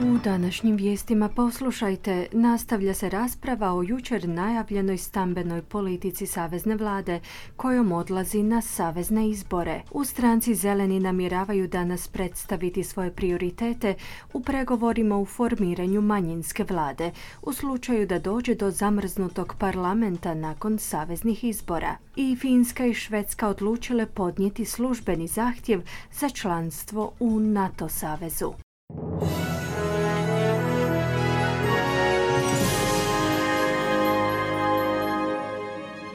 U današnjim vijestima poslušajte, nastavlja se rasprava o jučer najavljenoj stambenoj politici savezne vlade kojom odlazi na savezne izbore. U stranci Zeleni namjeravaju danas predstaviti svoje prioritete u pregovorima u formiranju manjinske vlade u slučaju da dođe do zamrznutog parlamenta nakon saveznih izbora. I Finska i Švedska odlučile podnijeti službeni zahtjev za članstvo u NATO savezu.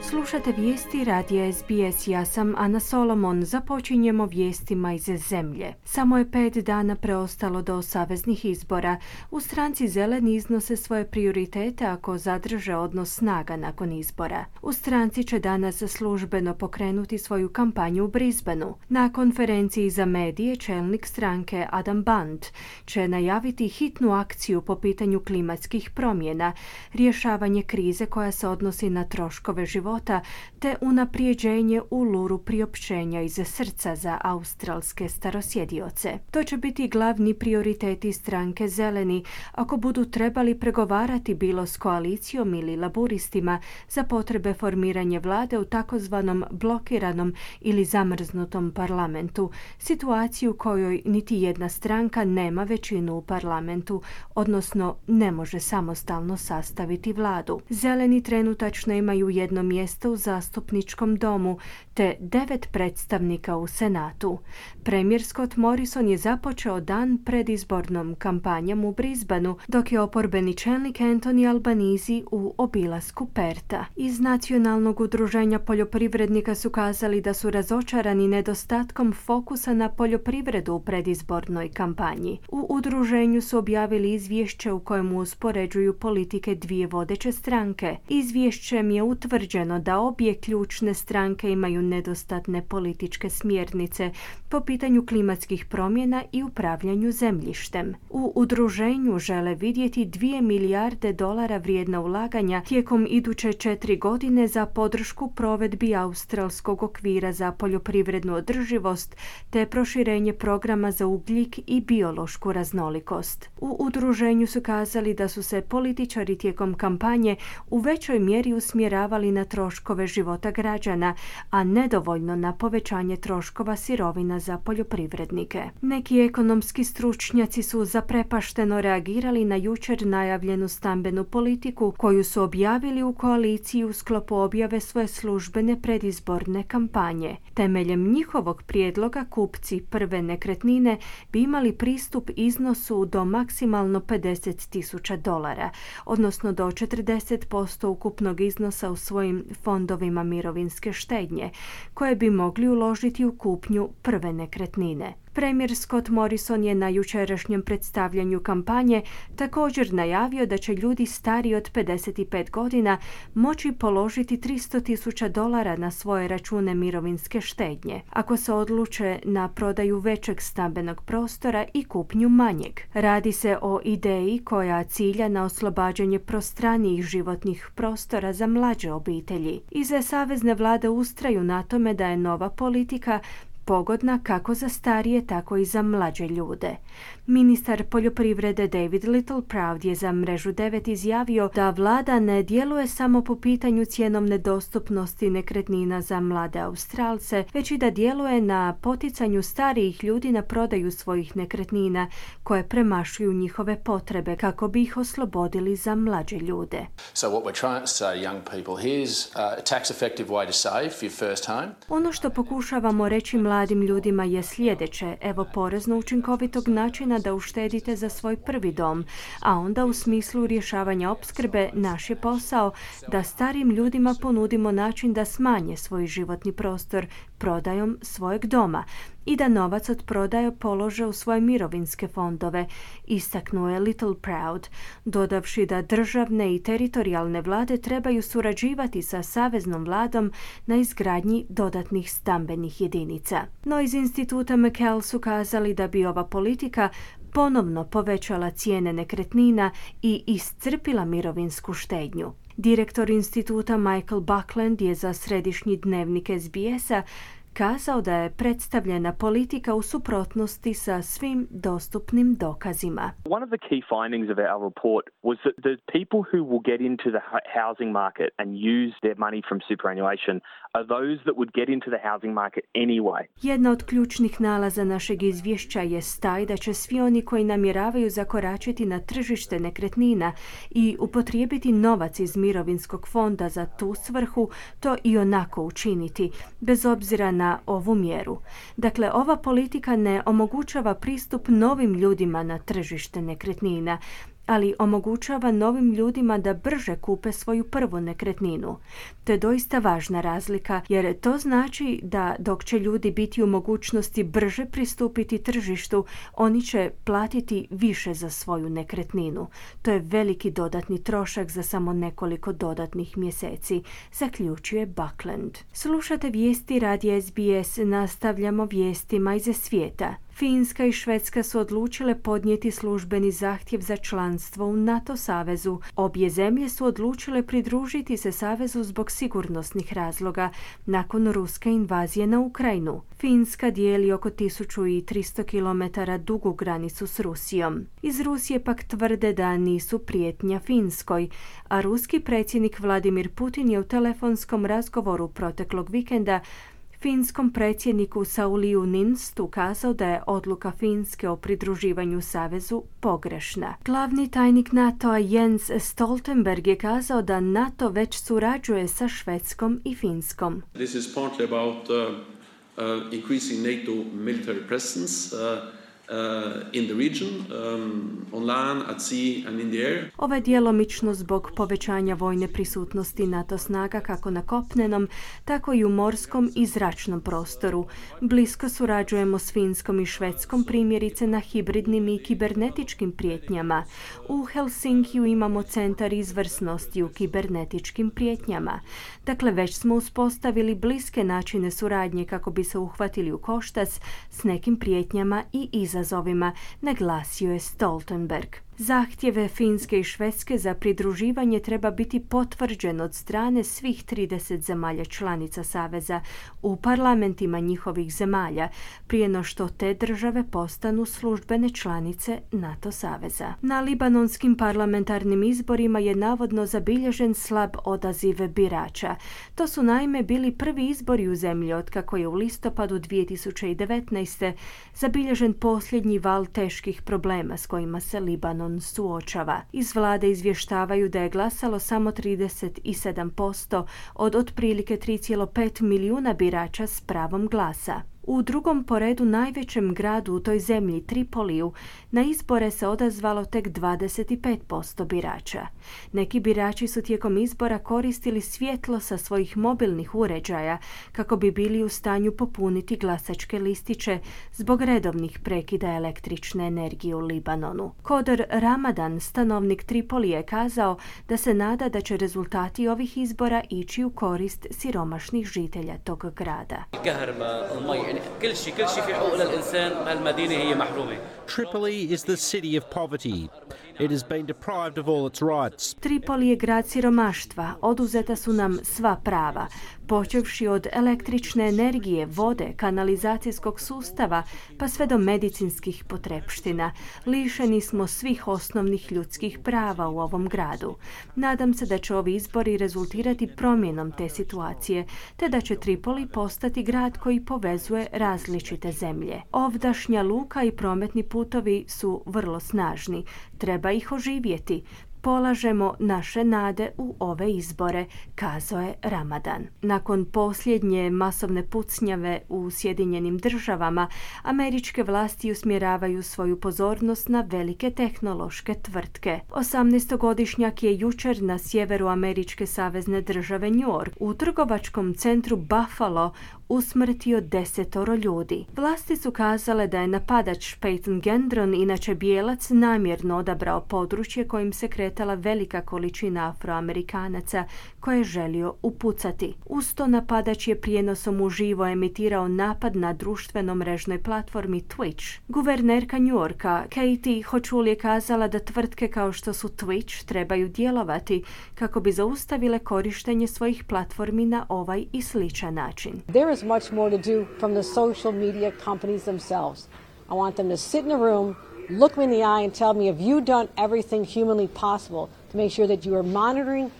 Slušate vijesti radija SBS. Ja sam Ana Solomon. Započinjemo vijestima iz zemlje. Samo je 5 dana preostalo do saveznih izbora. U stranci Zeleni iznose svoje prioritete ako zadrže odnos snaga nakon izbora. U stranci će danas službeno pokrenuti svoju kampanju u Brisbaneu. Na konferenciji za medije čelnik stranke Adam Band će najaviti hitnu akciju po pitanju klimatskih promjena, rješavanje krize koja se odnosi na troškove života, te unaprijeđenje u luru priopćenja iz srca za australske starosjedioce. To će biti glavni prioriteti stranke Zeleni ako budu trebali pregovarati bilo s koalicijom ili laburistima za potrebe formiranja vlade u takozvanom blokiranom ili zamrznutom parlamentu, situaciju u kojoj niti jedna stranka nema većinu u parlamentu, odnosno ne može samostalno sastaviti vladu. Zeleni trenutačno imaju jedno mjesto u zastupničkom domu te 9 predstavnika u Senatu. Premijer Scott Morrison je započeo dan predizbornom kampanjom u Brisbaneu, dok je oporbeni čelnik Anthony Albanese u obilasku Perta. Iz Nacionalnog udruženja poljoprivrednika su kazali da su razočarani nedostatkom fokusa na poljoprivredu u predizbornoj kampanji. U udruženju su objavili izvješće u kojem uspoređuju politike dvije vodeće stranke. Izvješćem je utvrđeno da obje ključne stranke imaju nedostatne političke smjernice po pitanju klimatskih promjena i upravljanju zemljištem. U udruženju žele vidjeti 2 milijarde dolara vrijedna ulaganja tijekom iduće 4 godine za podršku provedbi australskog okvira za poljoprivrednu održivost te proširenje programa za ugljik i biološku raznolikost. U udruženju su kazali da su se političari tijekom kampanje u većoj mjeri usmjeravali na troškove života građana, a nedovoljno na povećanje troškova sirovina za poljoprivrednike. Neki ekonomski stručnjaci su zaprepašteno reagirali na jučer najavljenu stambenu politiku koju su objavili u koaliciji u sklopu objave svoje službene predizborne kampanje. Temeljem njihovog prijedloga kupci prve nekretnine bi imali pristup iznosu do maksimalno $50,000, odnosno do 40% ukupnog iznosa u svojim fondovima mirovinske štednje, koje bi mogli uložiti u kupnju prve nekretnine. Premijer Scott Morrison je na jučerašnjem predstavljanju kampanje također najavio da će ljudi stariji od 55 godina moći položiti $300,000 na svoje račune mirovinske štednje, ako se odluče na prodaju većeg stambenog prostora i kupnju manjeg. Radi se o ideji koja cilja na oslobađanje prostranijih životnih prostora za mlađe obitelji. Iz savezne vlade ustraju na tome da je nova politika pogodna kako za starije, tako i za mlađe ljude. Ministar poljoprivrede David Littleproud je za Mrežu 9 izjavio da vlada ne djeluje samo po pitanju cjenovne dostupnosti nekretnina za mlade Australce, već i da djeluje na poticanju starijih ljudi na prodaju svojih nekretnina koje premašuju njihove potrebe kako bi ih oslobodili za mlađe ljude. Ono što pokušavamo reći mladim ljudima je sljedeće, evo porezno učinkovitog načina da uštedite za svoj prvi dom, a onda u smislu rješavanja opskrbe naš je posao da starim ljudima ponudimo način da smanje svoj životni prostor prodajom svojeg doma i da novac od prodaje polože u svoje mirovinske fondove, istaknuo je Littleproud, dodavši da državne i teritorijalne vlade trebaju surađivati sa saveznom vladom na izgradnji dodatnih stambenih jedinica. No iz instituta McKell su kazali da bi ova politika ponovno povećala cijene nekretnina i iscrpila mirovinsku štednju. Direktor instituta Michael Buckland je za središnji dnevnik SBS-a kazao da je predstavljena politika u suprotnosti sa svim dostupnim dokazima. One of the key findings of our report was that the people who will get into the housing market and use their money from superannuation are those that would get into the housing market anyway. Jedna od ključnih nalaza našeg izvješća je taj da će svi oni koji namjeravaju zakoračiti na tržište nekretnina i upotrijebiti novac iz mirovinskog fonda za tu svrhu to i onako učiniti, bez obzira na ovu mjeru. Dakle, ova politika ne omogućava pristup novim ljudima na tržište nekretnina, ali omogućava novim ljudima da brže kupe svoju prvu nekretninu. To je doista važna razlika, jer to znači da dok će ljudi biti u mogućnosti brže pristupiti tržištu, oni će platiti više za svoju nekretninu. To je veliki dodatni trošak za samo nekoliko dodatnih mjeseci, zaključuje Buckland. Slušate vijesti radija SBS, nastavljamo vijestima iz svijeta. Finska i Švedska su odlučile podnijeti službeni zahtjev za članstvo u NATO savezu. Obje zemlje su odlučile pridružiti se savezu zbog sigurnosnih razloga nakon ruske invazije na Ukrajinu. Finska dijeli oko 1300 km dugu granicu s Rusijom. Iz Rusije pak tvrde da nisu prijetnja Finskoj, a ruski predsjednik Vladimir Putin je u telefonskom razgovoru proteklog vikenda finskom predsjedniku Sauliju Niinistöu kazao da je odluka Finske o pridruživanju savezu pogrešna. Glavni tajnik NATO-a Jens Stoltenberg je kazao da NATO već surađuje sa Švedskom i Finskom. This is partly about increasing NATO military presence in the region, on land, at sea and in the air. Ovo je djelomično zbog povećanja vojne prisutnosti NATO snaga kako na kopnenom, tako i u morskom i zračnom prostoru. Blisko surađujemo s Finskom i Švedskom primjerice na hibridnim i kibernetičkim prijetnjama. U Helsinkiju imamo centar izvrsnosti u kibernetičkim prijetnjama. Dakle, već smo uspostavili bliske načine suradnje kako bi se uhvatili u koštac s nekim prijetnjama i izazovima, naglasio je Stoltenberg. Zahtjeve Finske i Švedske za pridruživanje treba biti potvrđen od strane svih 30 zemalja članica saveza u parlamentima njihovih zemalja, prije no što te države postanu službene članice NATO saveza. Na libanonskim parlamentarnim izborima je navodno zabilježen slab odaziv birača. To su naime bili prvi izbori u zemlji otkako je u listopadu 2019. zabilježen posljednji val teških problema s kojima se Libanon suočava. Iz vlade izvještavaju da je glasalo samo 37% od otprilike 3,5 milijuna birača s pravom glasa. U drugom po redu najvećem gradu u toj zemlji, Tripoliju, na izbore se odazvalo tek 25% birača. Neki birači su tijekom izbora koristili svjetlo sa svojih mobilnih uređaja kako bi bili u stanju popuniti glasačke listiće zbog redovnih prekida električne energije u Libanonu. Kodor Ramadan, stanovnik Tripolije, je kazao da se nada da će rezultati ovih izbora ići u korist siromašnih žitelja tog grada. Tripoli is the city of poverty. It has been deprived of all its rights. Tripoli je grad siromaštva. Oduzeta su nam sva prava, počevši od električne energije, vode, kanalizacijskog sustava, pa sve do medicinskih potrepština. Lišeni smo svih osnovnih ljudskih prava u ovom gradu. Nadam se da će ovi izbori rezultirati promjenom te situacije, te da će Tripoli postati grad koji povezuje različite zemlje. Ovdašnja luka i prometni putovi su vrlo snažni. Treba ih oživjeti. Polažemo naše nade u ove izbore, kazao je Ramadan. Nakon posljednje masovne pucnjave u Sjedinjenim Državama, američke vlasti usmjeravaju svoju pozornost na velike tehnološke tvrtke. 18-godišnjak je jučer na sjeveru američke savezne države New York u trgovačkom centru Buffalo usmrtio 10 ljudi. Vlasti su kazale da je napadač Peyton Gendron, inače bijelac, namjerno odabrao područje kojim se kretala velika količina Afroamerikanaca koje je želio upucati. Uz to napadač je prijenosom uživo emitirao napad na društveno-mrežnoj platformi Twitch. Guvernerka New Yorka Katie Hochul je kazala da tvrtke kao što su Twitch trebaju djelovati kako bi zaustavile korištenje svojih platformi na ovaj i sličan način. There is much more to do from the social media companies themselves. I want them to sit in a room, look me in the eye and tell me if you've done everything humanly possible to make sure that you are monitoring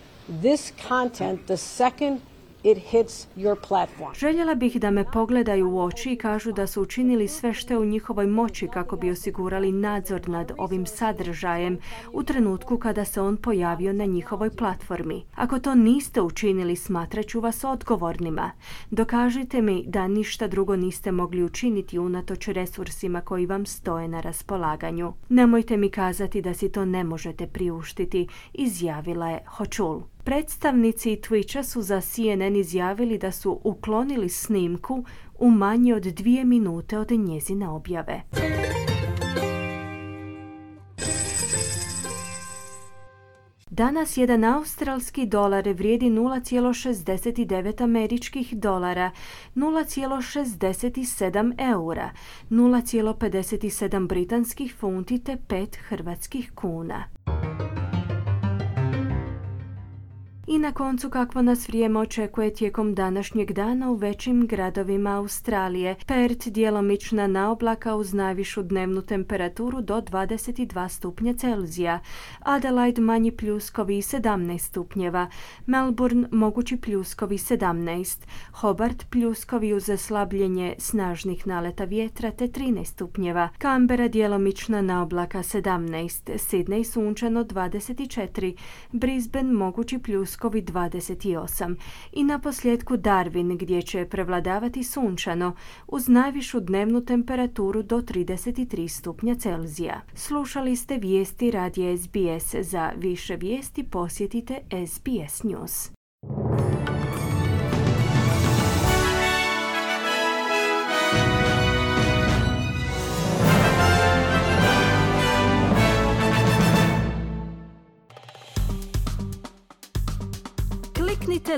this content the second it hits your platform. Željela bih da me pogledaju u oči i kažu da su učinili sve što je u njihovoj moći kako bi osigurali nadzor nad ovim sadržajem u trenutku kada se on pojavio na njihovoj platformi. Ako to niste učinili, smatrat ću vas odgovornima. Dokažite mi da ništa drugo niste mogli učiniti unatoč resursima koji vam stoje na raspolaganju. Nemojte mi kazati da si to ne možete priuštiti, izjavila je Hochul. Predstavnici Twitcha su za CNN izjavili da su uklonili snimku u manje od 2 minute od njezine objave. Danas jedan australski dolar vrijedi 0,69 američkih dolara, 0,67 eura, 0,57 britanskih funti te 5 hrvatskih kuna. I na koncu kakvo nas vrijeme očekuje tijekom današnjeg dana u većim gradovima Australije. Perth djelomična naoblaka uz najvišu dnevnu temperaturu do 22 stupnja Celzija. Adelaide manji pljuskovi 17 stupnjeva. Melbourne mogući pljuskovi 17. Hobart pljuskovi uz slabljenje snažnih naleta vjetra te 13 stupnjeva. Canberra djelomična naoblaka 17. Sydney sunčano 24. Brisbane mogući pljuskovi 28 i na posljedku Darwin gdje će prevladavati sunčano uz najvišu dnevnu temperaturu do 33 stupnja Celzija. Slušali ste vijesti radija SBS. Za više vijesti posjetite SBS News. Kliknite